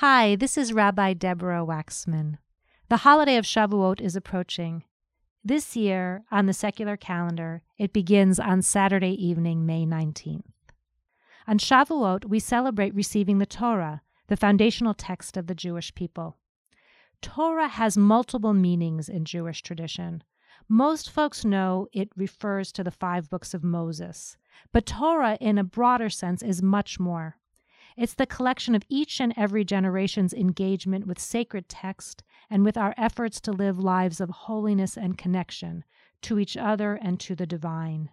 Hi, this is Rabbi Deborah Waxman. The holiday of Shavuot is approaching. This year, on the secular calendar, it begins on Saturday evening, May 19th. On Shavuot, we celebrate receiving the Torah, the foundational text of the Jewish people. Torah has multiple meanings in Jewish tradition. Most folks know it refers to the 5 books of Moses, but Torah, in a broader sense, is much more. It's the collection of each and every generation's engagement with sacred text and with our efforts to live lives of holiness and connection to each other and to the divine.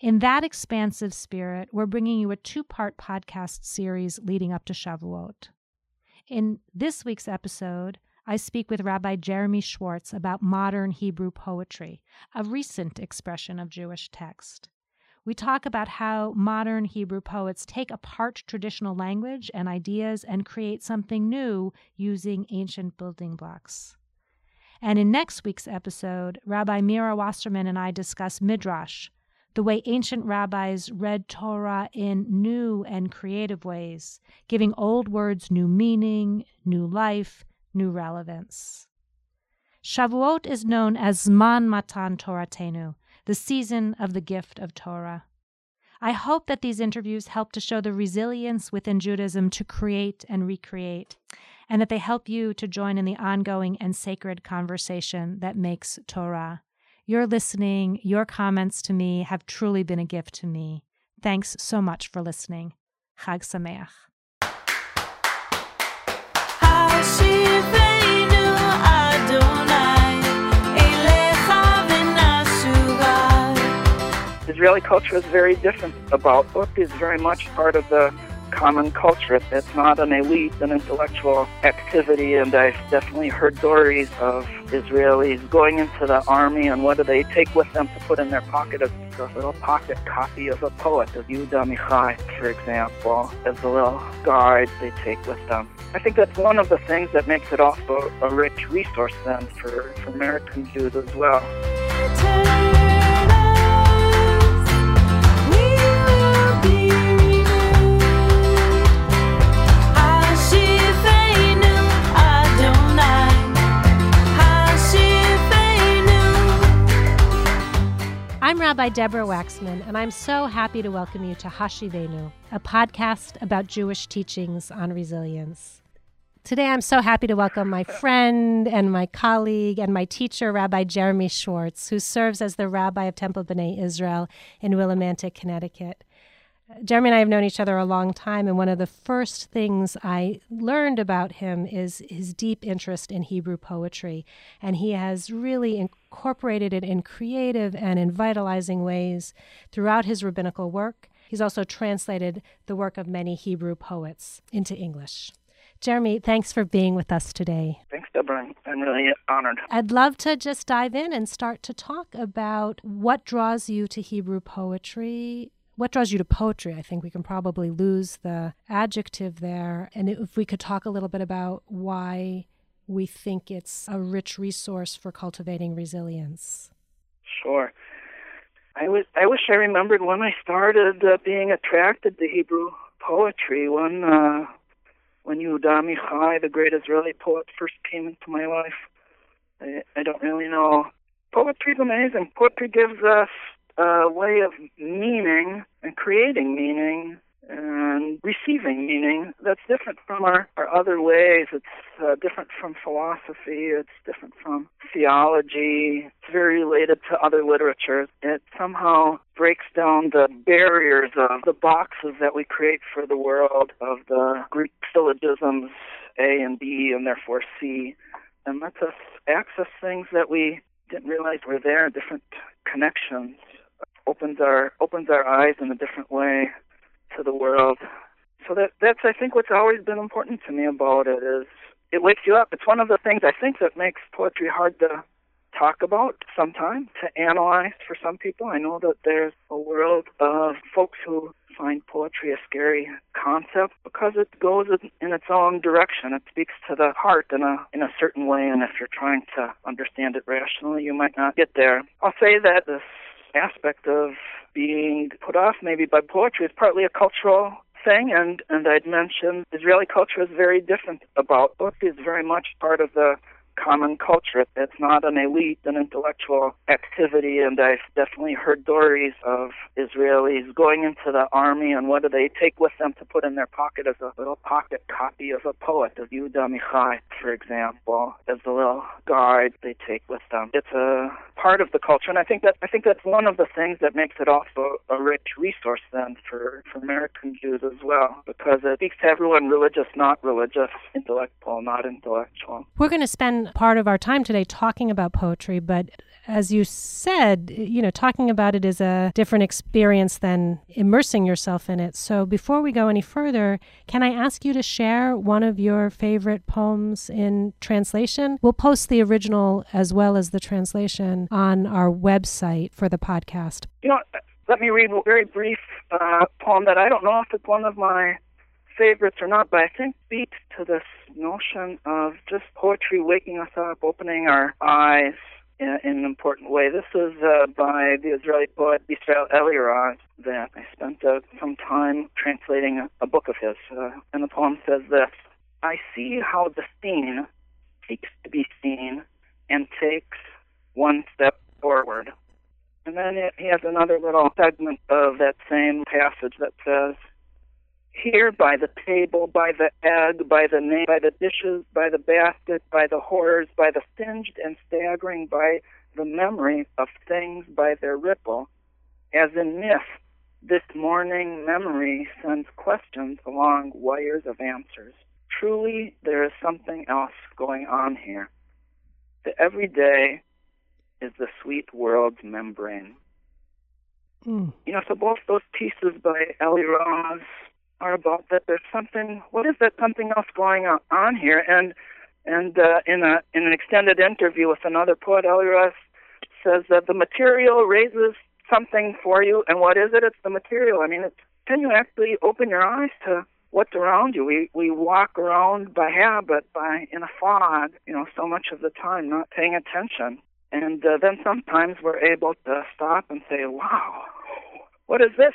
In that expansive spirit, we're bringing you a 2-part podcast series leading up to Shavuot. In this week's episode, I speak with Rabbi Jeremy Schwartz about modern Hebrew poetry, a recent expression of Jewish text. We talk about how modern Hebrew poets take apart traditional language and ideas and create something new using ancient building blocks. And in next week's episode, Rabbi Mira Wasserman and I discuss Midrash, the way ancient rabbis read Torah in new and creative ways, giving old words new meaning, new life, new relevance. Shavuot is known as Zman Matan Toratenu, the season of the gift of Torah. I hope that these interviews help to show the resilience within Judaism to create and recreate, and that they help you to join in the ongoing and sacred conversation that makes Torah. Your listening, your comments to me have truly been a gift to me. Thanks so much for listening. Chag Sameach. Hashivenu Adonai. Israeli culture is very different. The Baal Ot is very much part of the common culture. It's not an elite, an intellectual activity, and I've definitely heard stories of Israelis going into the army and what do they take with them to put in their pocket? A little pocket copy of a poet, of Yehuda Amichai, for example, as a little guide they take with them. I think that's one of the things that makes it also a rich resource then for American Jews as well. I'm Rabbi Deborah Waxman, and I'm so happy to welcome you to Hashivenu, a podcast about Jewish teachings on resilience. Today, I'm so happy to welcome my friend and my colleague and my teacher, Rabbi Jeremy Schwartz, who serves as the rabbi of Temple B'nai Israel in Willimantic, Connecticut. Jeremy and I have known each other a long time, and one of the first things I learned about him is his deep interest in Hebrew poetry, and he has really incorporated it in creative and in vitalizing ways throughout his rabbinical work. He's also translated the work of many Hebrew poets into English. Jeremy, thanks for being with us today. Thanks, Deborah. I'm really honored. I'd love to just dive in and start to talk about what draws you to Hebrew poetry. What draws you to poetry? I think we can probably lose the adjective there. And if we could talk a little bit about why we think it's a rich resource for cultivating resilience. Sure. I wish I remembered when I started being attracted to Hebrew poetry, when Yehuda Amichai, the great Israeli poet, first came into my life. I don't really know. Poetry's amazing. Poetry gives us a way of meaning and creating meaning and receiving meaning that's different from our other ways. It's different from philosophy. It's different from theology. It's very related to other literatures. It somehow breaks down the barriers of the boxes that we create for the world of the Greek syllogisms A and B and therefore C, and lets us access things that we didn't realize were there, different connections. Opens our eyes in a different way to the world. So that's I think what's always been important to me about it is it wakes you up. It's one of the things I think that makes poetry hard to talk about sometimes, to analyze for some people. I know that there's a world of folks who find poetry a scary concept because it goes in its own direction. It speaks to the heart in a certain way, and if you're trying to understand it rationally, you might not get there. I'll say that this aspect of being put off maybe by poetry is partly a cultural thing, and I'd mentioned Israeli culture is very different about book. It's very much part of the common culture. It's not an elite and intellectual activity, and I've definitely heard stories of Israelis going into the army and what do they take with them to put in their pocket as a little pocket copy of a poet, of Yehuda Amichai, for example, as the little guide they take with them. It's a part of the culture, and I think that's one of the things that makes it also a rich resource then for American Jews as well, because it speaks to everyone, religious, not religious, intellectual, not intellectual. We're going to spend part of our time today talking about poetry, but as you said, you know, talking about it is a different experience than immersing yourself in it. So before we go any further, can I ask you to share one of your favorite poems in translation? We'll post the original as well as the translation on our website for the podcast. You know, let me read a very brief poem that I don't know if it's one of my favorites or not, but I think speaks to this notion of just poetry waking us up, opening our eyes in an important way. This is by the Israeli poet Israel Elirad that I spent some time translating a book of his. And the poem says this: I see how the seen seeks to be seen and takes one step forward. And then he has another little segment of that same passage that says, here, by the table, by the egg, by the name, by the dishes, by the basket, by the horrors, by the singed and staggering, by the memory of things, by their ripple. As in myth, this morning memory sends questions along wires of answers. Truly, there is something else going on here. The everyday is the sweet world's membrane. Mm. You know, so both those pieces by Elirad are about that there's something, what is that something else going on here? And in an extended interview with another poet, Elirad says that the material raises something for you, and what is it? It's the material. I mean, it's, can you actually open your eyes to what's around you? We walk around by habit, in a fog, you know, so much of the time, not paying attention. And then sometimes we're able to stop and say, wow, what is this?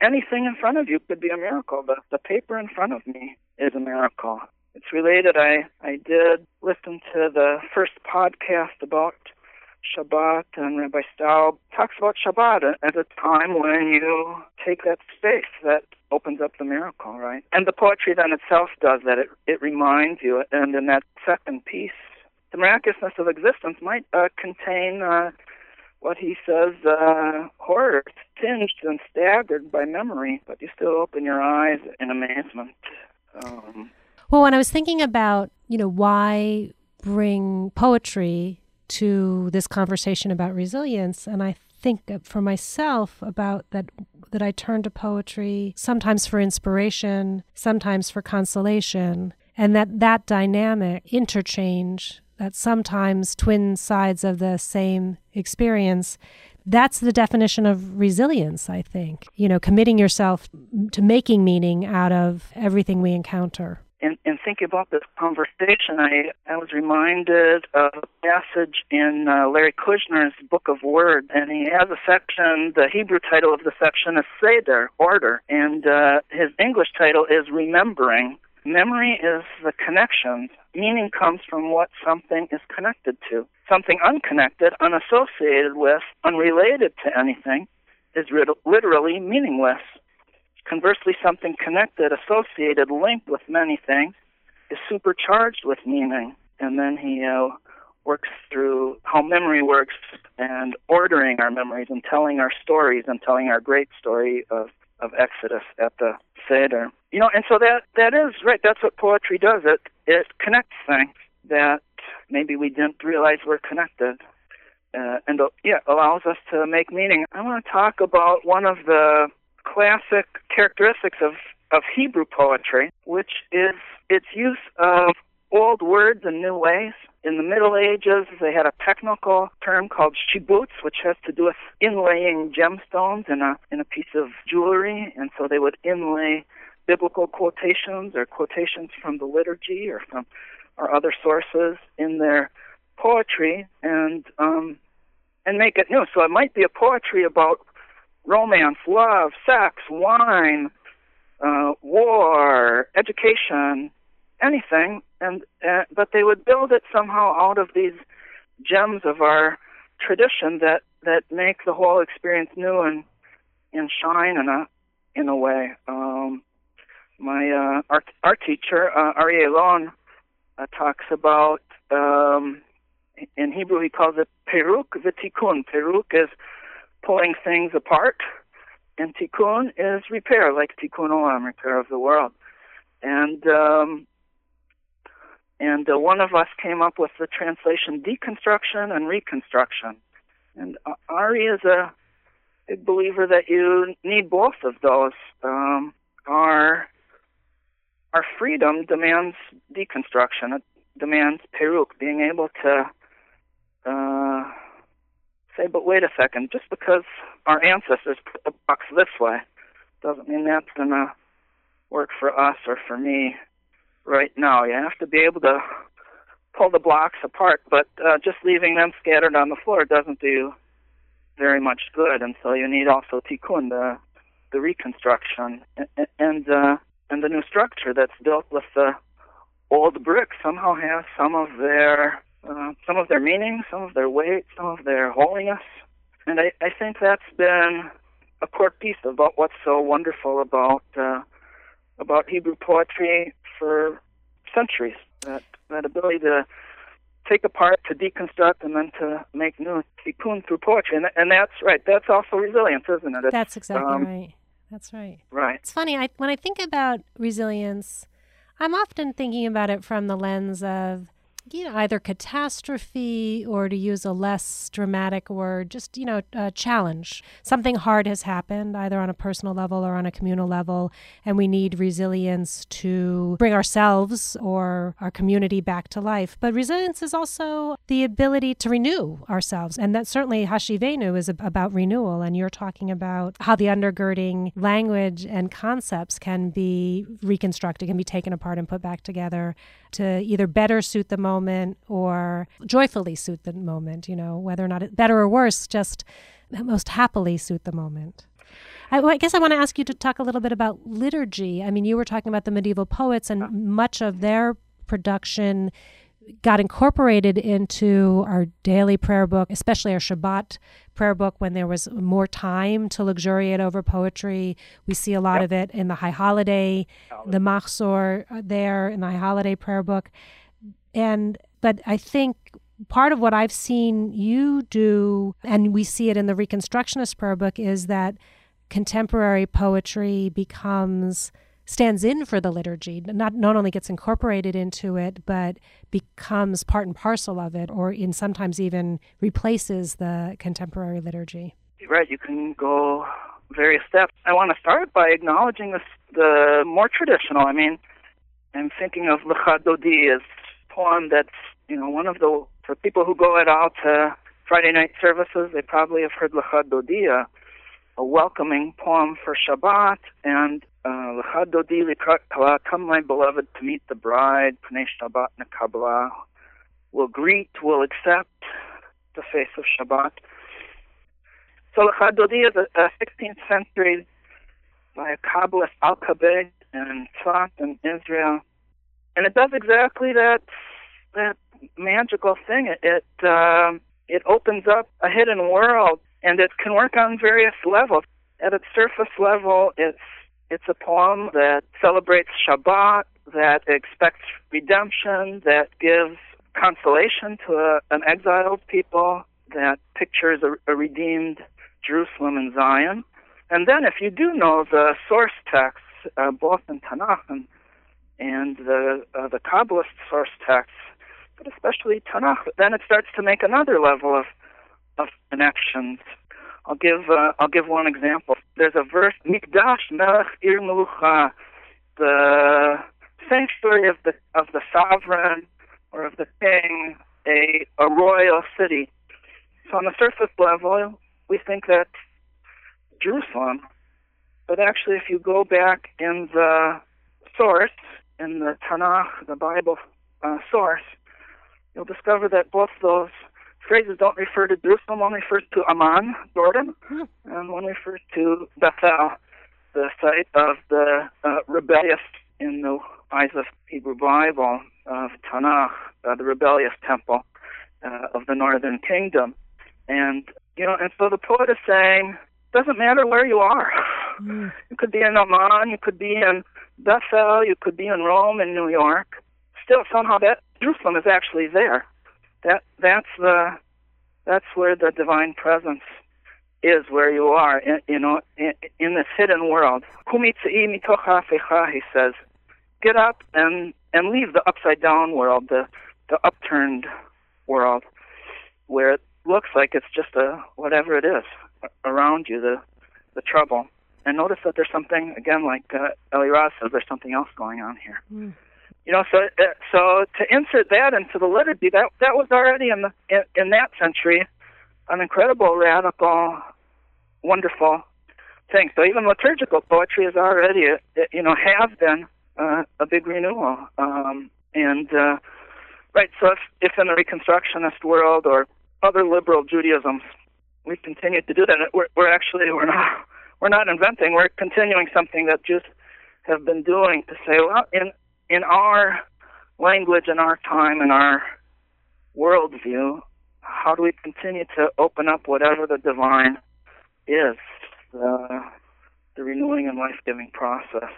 Anything in front of you could be a miracle. The paper in front of me is a miracle. It's related. I did listen to the first podcast about Shabbat, and Rabbi Staub talks about Shabbat as a time when you take that space that opens up the miracle, right? And the poetry then itself does that. It reminds you. And in that second piece, the miraculousness of existence might contain what he says, horror, tinged and staggered by memory, but you still open your eyes in amazement. Well, when I was thinking about, you know, why bring poetry to this conversation about resilience, and I think for myself about that I turn to poetry sometimes for inspiration, sometimes for consolation, and that dynamic interchange, that sometimes twin sides of the same experience, that's the definition of resilience, I think. You know, committing yourself to making meaning out of everything we encounter. And thinking about this conversation, I was reminded of a passage in Larry Kushner's Book of Words, and he has a section, the Hebrew title of the section is Seder, Order, and his English title is Remembering. Memory is the connection. Meaning comes from what something is connected to. Something unconnected, unassociated with, unrelated to anything is literally meaningless. Conversely, something connected, associated, linked with many things is supercharged with meaning. And then he works through how memory works and ordering our memories and telling our stories and telling our great story of Exodus at the Seder. You know, and so that is right. That's what poetry does. It connects things that maybe we didn't realize were connected, and allows us to make meaning. I want to talk about one of the classic characteristics of Hebrew poetry, which is its use of old words in new ways. In the Middle Ages, they had a technical term called Shibuts, which has to do with inlaying gemstones in a piece of jewelry, and so they would inlay biblical quotations or quotations from the liturgy or from or other sources in their poetry and make it new. So it might be a poetry about romance, love, sex, wine, war, education, anything, but they would build it somehow out of these gems of our tradition that make the whole experience new and shine in a way. My art teacher, Aryeh Lon, talks about, in Hebrew he calls it Peruk v'tikun. Peruk is pulling things apart, and Tikun is repair, like Tikun Olam, repair of the world. And one of us came up with the translation deconstruction and reconstruction. And Ari is a big believer that you need both of those. Our freedom demands deconstruction. It demands peruk, being able to say, but wait a second, just because our ancestors put the box this way doesn't mean that's going to work for us or for me right now. You have to be able to pull the blocks apart, but just leaving them scattered on the floor doesn't do very much good, and so you need also tikkun, the reconstruction, and the new structure that's built with the old brick somehow has some of their meaning, some of their weight, some of their holiness, and I think that's been a core piece about what's so wonderful about Hebrew poetry for centuries, that ability to take apart, to deconstruct, and then to make new tikkun through poetry. And that's right. That's also resilience, isn't it? That's exactly right. That's right. Right. It's funny, when I think about resilience, I'm often thinking about it from the lens of, either catastrophe or, to use a less dramatic word, just, a challenge. Something hard has happened, either on a personal level or on a communal level, and we need resilience to bring ourselves or our community back to life. But resilience is also the ability to renew ourselves, and that certainly Hashivenu is about renewal, and you're talking about how the undergirding language and concepts can be reconstructed, can be taken apart and put back together to either better suit the moment or joyfully suit the moment, whether or not it's better or worse, just most happily suit the moment. I guess I want to ask you to talk a little bit about liturgy. I mean, you were talking about the medieval poets, and much of their production got incorporated into our daily prayer book, especially our Shabbat prayer book, when there was more time to luxuriate over poetry. We see a lot of it in the High Holiday, the Machzor there in the High Holiday prayer book. But I think part of what I've seen you do, and we see it in the Reconstructionist prayer book, is that contemporary poetry stands in for the liturgy, not only gets incorporated into it, but becomes part and parcel of it, or in sometimes even replaces the contemporary liturgy. Right, you can go various steps. I want to start by acknowledging the more traditional. I mean, I'm thinking of L'cha Dodi as a poem that's, one of the, for people who go at all to Friday night services, they probably have heard L'cha Dodi, a welcoming poem for Shabbat, and L'cha Dodi Likrakala, come my beloved to meet the bride, Pnei Shabbat Nekabla, will greet, will accept the face of Shabbat. So L'cha Dodi is a 16th century by a Kabbalist, Alkabetz, and Tzfat in Israel. And it does exactly that magical thing. It opens up a hidden world, and it can work on various levels. At its surface level, it's a poem that celebrates Shabbat, that expects redemption, that gives consolation to an exiled people, that pictures a redeemed Jerusalem and Zion. And then if you do know the source texts, both in Tanakh and the Kabbalist source texts, but especially Tanakh, then it starts to make another level of connections. I'll give one example. There's a verse, Mikdash Melech Irmucha, the sanctuary of the sovereign or of the king, a royal city. So on the surface level, we think that's Jerusalem, but actually if you go back in the source, in the Tanakh, the Bible source, you'll discover that both those phrases don't refer to Jerusalem. One refers to Amman, Jordan, and one refers to Bethel, the site of the rebellious, in the eyes of Hebrew Bible, of Tanakh, the rebellious temple of the Northern Kingdom. And so the poet is saying, doesn't matter where you are. Mm. You could be in Amman, you could be in Bethel, you could be in Rome, in New York. Still, somehow that Jerusalem is actually there. That's where the divine presence is, where you are, in this hidden world. He says, get up and leave the upside-down world, the upturned world, where it looks like it's just whatever it is around you, the trouble. And notice that there's something, again, like Elirad says, there's something else going on here. Mm. So to insert that into the liturgy, that was already in that century an incredible, radical, wonderful thing. So even liturgical poetry is already, has been a big renewal. So if in the Reconstructionist world or other liberal Judaisms, we continue to do that, we're not inventing. We're continuing something that Jews have been doing to say, well, in our language, in our time, in our worldview, how do we continue to open up whatever the divine is, the renewing and life-giving process?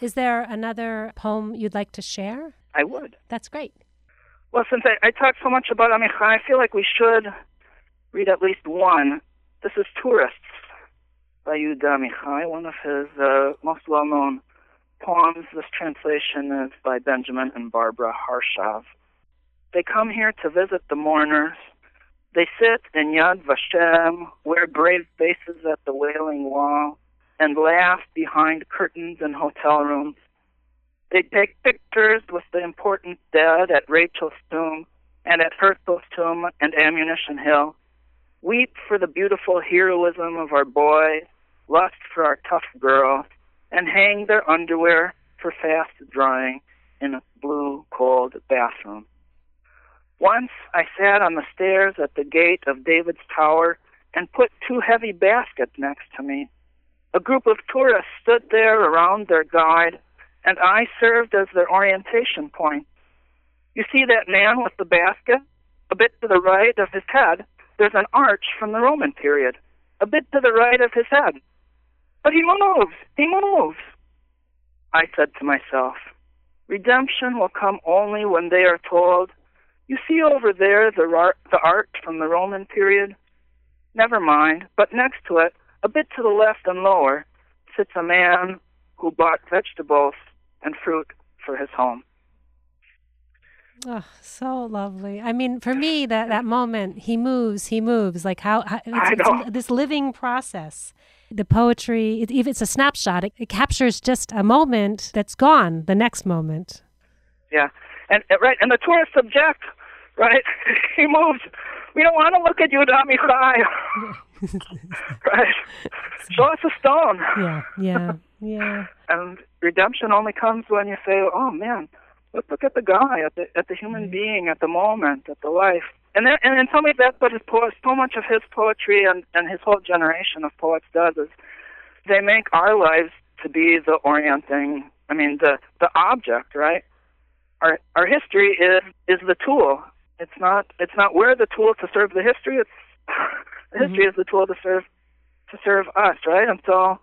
Is there another poem you'd like to share? I would. That's great. Well, since I talked so much about Amichai, I feel like we should read at least one. This is Tourists by Yehuda Amichai, one of his most well-known poems. This translation is by Benjamin and Barbara Harshav. They come here to visit the mourners. They sit in Yad Vashem, wear grave faces at the Wailing Wall, and laugh behind curtains in hotel rooms. They take pictures with the important dead at Rachel's Tomb and at Herzl's Tomb and Ammunition Hill, weep for the beautiful heroism of our boys, lust for our tough girls, and hang their underwear for fast drying in a blue, cold bathroom. Once I sat on the stairs at the gate of David's Tower and put two heavy baskets next to me. A group of tourists stood there around their guide, and I served as their orientation point. You see that man with the basket? A bit to the right of his head, there's an arch from the Roman period. A bit to the right of his head. But he moves! He moves! I said to myself, redemption will come only when they are told, you see over there the arch from the Roman period? Never mind, but next to it, a bit to the left and lower, sits a man who bought vegetables and fruit for his home. Oh, so lovely. I mean, for me, that moment, he moves, like how it's this living process. The poetry, if it's a snapshot, it captures just a moment that's gone, the next moment. Yeah, and the tourists object, right? He moves. We don't want to look at you, Amichai. Right? Show us a stone. Yeah. And redemption only comes when you say, oh, man, let's look at the guy, at the human being, at the moment, at the life. And in some ways that's what so much of his poetry and his whole generation of poets does, is they make our lives to be the orienting, the object, right? Our history is the tool. It's not we're the tool to serve the history, the history is the tool to serve us, right? And so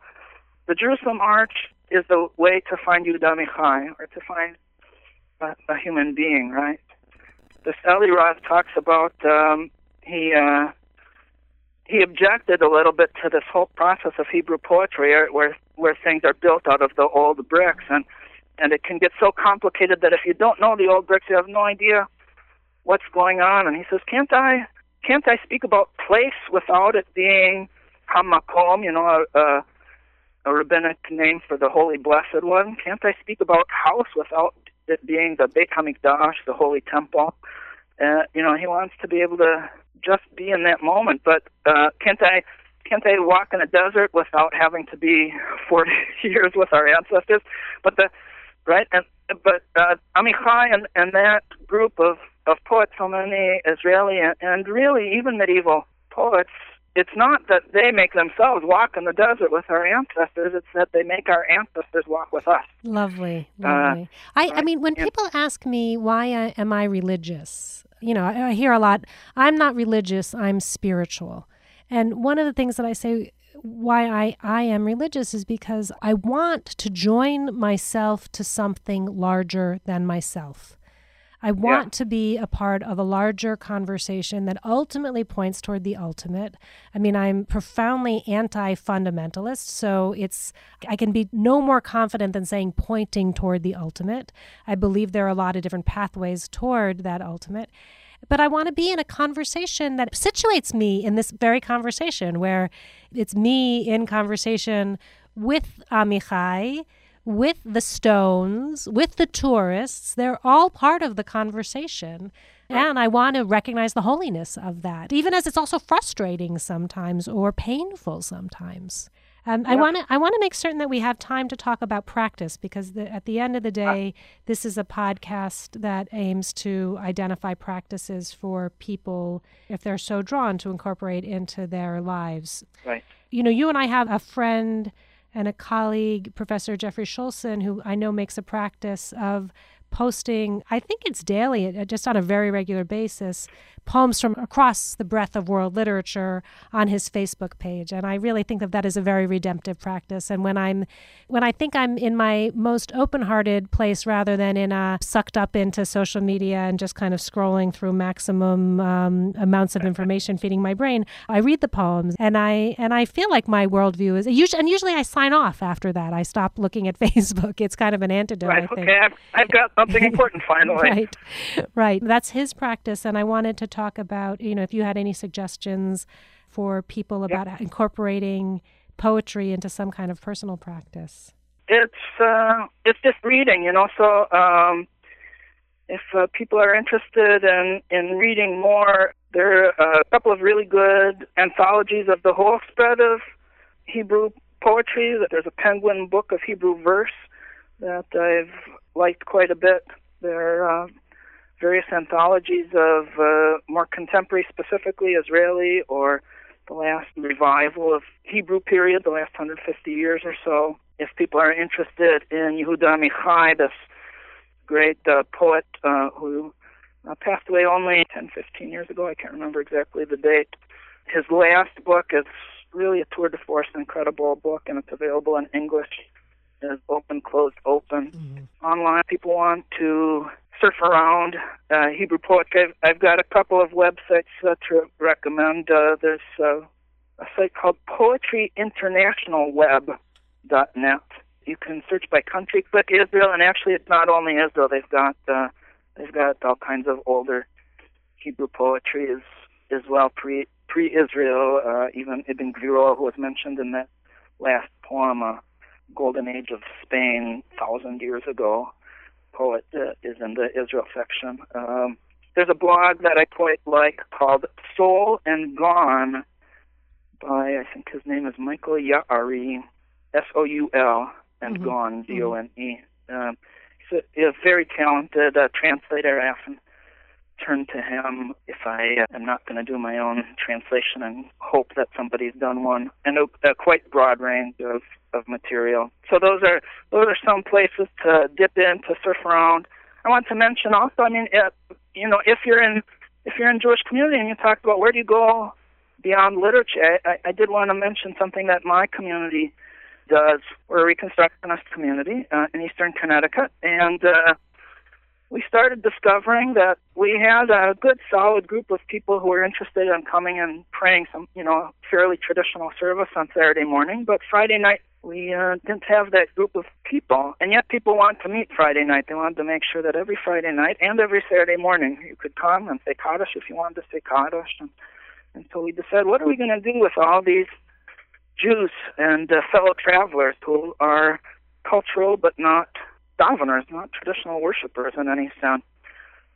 the Jerusalem Arch is the way to find Yehuda Amichai, or to find a human being, right? This Elirad talks about he objected a little bit to this whole process of Hebrew poetry, where things are built out of the old bricks, and it can get so complicated that if you don't know the old bricks, you have no idea what's going on. And he says, can't I speak about place without it being hamakom, a rabbinic name for the Holy Blessed One? Can't I speak about house without it being the Beit HaMikdash, the Holy Temple? He wants to be able to just be in that moment. But can't I walk in a desert without having to be 40 years with our ancestors? But Amichai and that group of poets, so many Israeli and really even medieval poets It's not that they make themselves walk in the desert with our ancestors. It's that they make our ancestors walk with us. Lovely, lovely. I mean, when people ask me, why am I religious? You know, I hear a lot, I'm not religious, I'm spiritual. And one of the things that I say why I am religious is because I want to join myself to something larger than myself. I want to be a part of a larger conversation that ultimately points toward the ultimate. I mean, I'm profoundly anti-fundamentalist, so I can be no more confident than saying pointing toward the ultimate. I believe there are a lot of different pathways toward that ultimate. But I want to be in a conversation that situates me in this very conversation, where it's me in conversation with Amichai, with the stones, with the tourists. They're all part of the conversation. Right. And I want to recognize the holiness of that, even as it's also frustrating sometimes or painful sometimes. I want to make certain that we have time to talk about practice, because at the end of the day, this is a podcast that aims to identify practices for people, if they're so drawn, to incorporate into their lives. Right. You know, you and I have a friend and a colleague, Professor Jeffrey Schulson, who I know makes a practice of posting, I think it's daily, just on a very regular basis, poems from across the breadth of world literature on his Facebook page. And I really think that is a very redemptive practice. And when I think I'm in my most open-hearted place, rather than in a sucked up into social media and just kind of scrolling through maximum amounts of information feeding my brain, I read the poems and I feel like my worldview is usually I sign off after that. I stop looking at Facebook. It's kind of an antidote. Right. I think. Okay. I've got something important finally. Right. That's his practice, and I wanted to talk about, you know, if you had any suggestions for people about incorporating poetry into some kind of personal practice. It's just reading, you know. So if people are interested in reading more, there are a couple of really good anthologies of the whole spread of Hebrew poetry. There's a Penguin book of Hebrew verse that I've liked quite a bit. There are various anthologies of more contemporary, specifically Israeli, or the last revival of Hebrew period, the last 150 years or so. If people are interested in Yehuda Amichai, this great poet who passed away only 10, 15 years ago, I can't remember exactly the date. His last book is really a tour de force, an incredible book, and it's available in English. Is open, closed, open. Mm-hmm. Online, people want to surf around Hebrew poetry. I've got a couple of websites that to recommend. There's a site called poetryinternationalweb.net. You can search by country, click Israel, and actually it's not only Israel. They've got all kinds of older Hebrew poetry as well, pre-Israel, even Ibn Gvirol, who was mentioned in that last poem, Golden Age of Spain, 1,000 years ago, poet is in the Israel section. There's a blog that I quite like called Soul and Gone by, I think his name is Michael Ya'ari, S-O-U-L, and mm-hmm. Gone, G-O-N-E. He's a very talented translator. I often turn to him if I am not going to do my own translation and hope that somebody's done one, and a quite broad range of material. So those are some places to dip in, to surf around. I want to mention also, I mean, if you're in Jewish community and you talk about where do you go beyond literature, I did want to mention something that my community does. We're a Reconstructionist community in eastern Connecticut, and we started discovering that we had a good, solid group of people who were interested in coming and praying some, you know, fairly traditional service on Saturday morning. But Friday night, we didn't have that group of people. And yet people want to meet Friday night. They wanted to make sure that every Friday night and every Saturday morning you could come and say Kaddish if you wanted to say Kaddish. And so we decided, what are we going to do with all these Jews and fellow travelers who are cultural but not daveners, not traditional worshipers in any sense.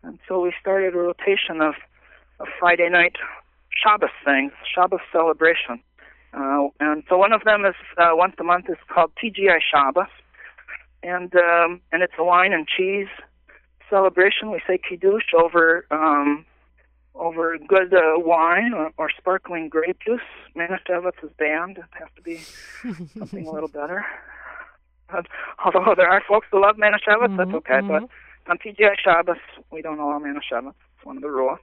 And so we started a rotation of Friday night Shabbos things, Shabbos celebration. And so one of them is once a month is called TGI Shabbos, and it's a wine and cheese celebration. We say Kiddush over over good wine or sparkling grape juice. Manischewitz is banned. It has to be something a little better. Although there are folks who love Manischewitz, that's okay. But on TGI Shabbos, we don't allow Manischewitz. It's one of the rules.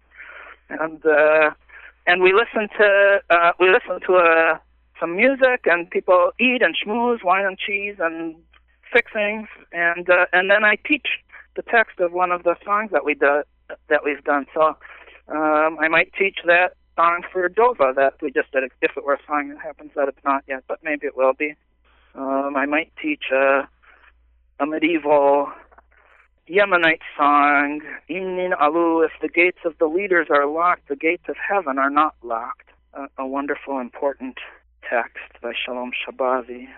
And we listen to some music, and people eat and schmooze, wine and cheese, and fixings. And then I teach the text of one of the songs that we've done. So I might teach that song for Dova that we just did. If it were a song that happens that it's not yet, but maybe it will be. I might teach a medieval Yemenite song, Innin Alu, if the gates of the leaders are locked, the gates of heaven are not locked. A wonderful, important text by Shalom Shabazi,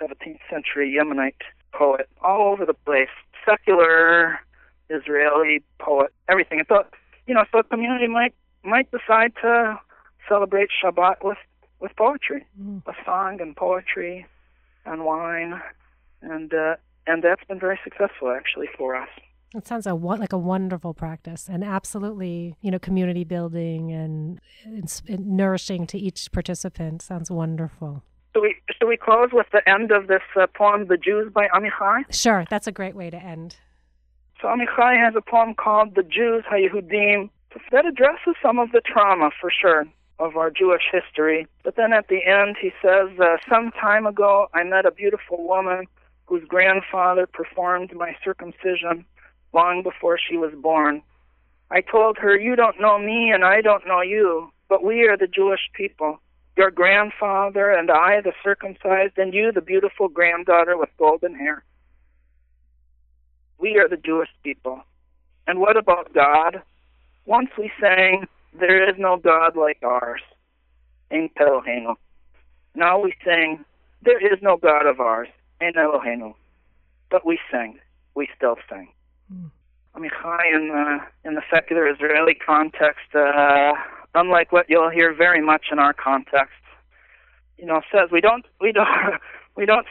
17th century Yemenite poet, all over the place, secular Israeli poet, everything. And so, so a community might decide to celebrate Shabbat with poetry, with song and poetry and wine, and that's been very successful actually for us. It sounds like a wonderful practice, and absolutely, community building and nourishing to each participant. Sounds wonderful. Should we close with the end of this poem, "The Jews" by Amichai? Sure, that's a great way to end. So Amichai has a poem called "The Jews, HaYehudim," that addresses some of the trauma, for sure, of our Jewish history. But then at the end, he says, "Some time ago, I met a beautiful woman whose grandfather performed my circumcision long before she was born. I told her, you don't know me and I don't know you, but we are the Jewish people. Your grandfather and I, the circumcised, and you, the beautiful granddaughter with golden hair. We are the Jewish people. And what about God? Once we sang, there is no God like ours. Ein Eloheinu. Now we sing, there is no God of ours. An Eloheinu. But we sing. We still sing." Amichai, in the secular Israeli context, unlike what you'll hear very much in our context, says we don't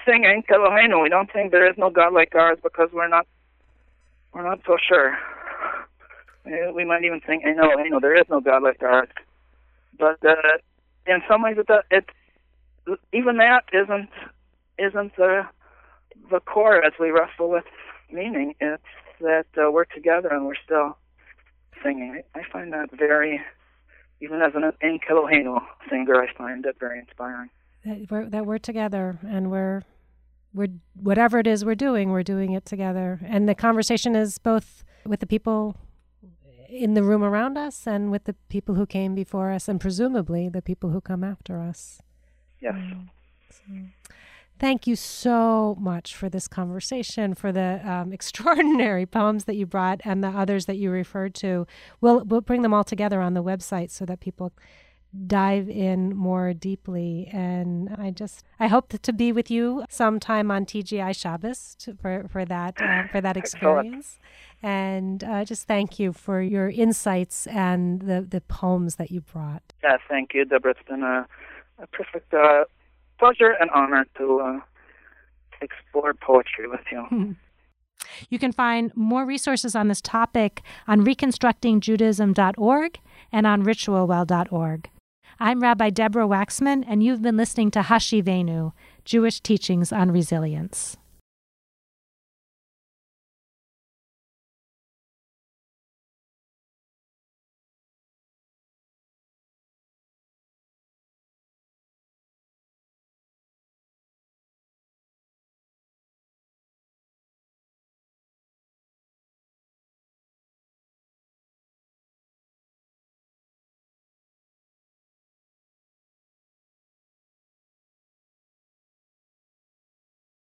sing Ein Eloheinu. We don't sing there is no God like ours because we're not so sure. We might even sing Ein Eloheinu. There is no God like ours. But in some ways, even that isn't the core as we wrestle with meaning. It's that we're together and we're still singing. I find that very, even as an Ein Eloheinu singer, I find it very inspiring. That we're together and we're whatever it is we're doing it together. And the conversation is both with the people in the room around us and with the people who came before us and presumably the people who come after us. Yes. So. Thank you so much for this conversation, for the extraordinary poems that you brought and the others that you referred to. We'll bring them all together on the website so that people dive in more deeply. And I hope to be with you sometime on TGI Shabbos for that experience. And just thank you for your insights and the poems that you brought. Yeah, thank you, Deborah. It's been a perfect pleasure and honor to explore poetry with you. You can find more resources on this topic on reconstructingjudaism.org and on ritualwell.org. I'm Rabbi Deborah Waxman, and you've been listening to Hashivenu, Jewish Teachings on Resilience.